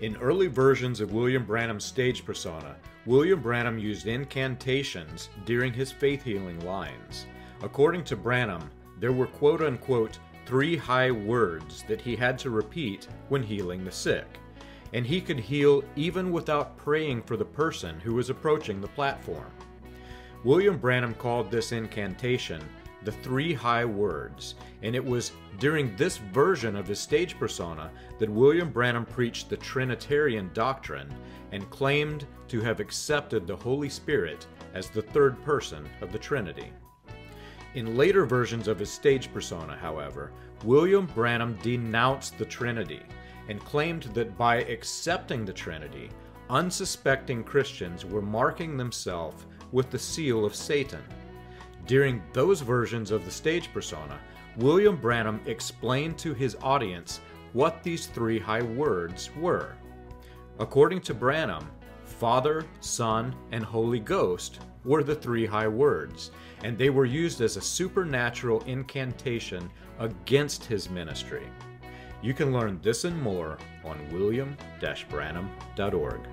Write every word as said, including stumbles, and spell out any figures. In early versions of William Branham's stage persona, William Branham used incantations during his faith healing lines. According to Branham, there were quote-unquote three high words that he had to repeat when healing the sick, and he could heal even without praying for the person who was approaching the platform. William Branham called this incantation the three high words, and it was during this version of his stage persona that William Branham preached the Trinitarian doctrine and claimed to have accepted the Holy Spirit as the third person of the Trinity. In later versions of his stage persona, however, William Branham denounced the Trinity and claimed that by accepting the Trinity, unsuspecting Christians were marking themselves with the seal of Satan. During those versions of the stage persona, William Branham explained to his audience what these three high words were. According to Branham, Father, Son, and Holy Ghost were the three high words, and they were used as a supernatural incantation against his ministry. You can learn this and more on william branham dot org.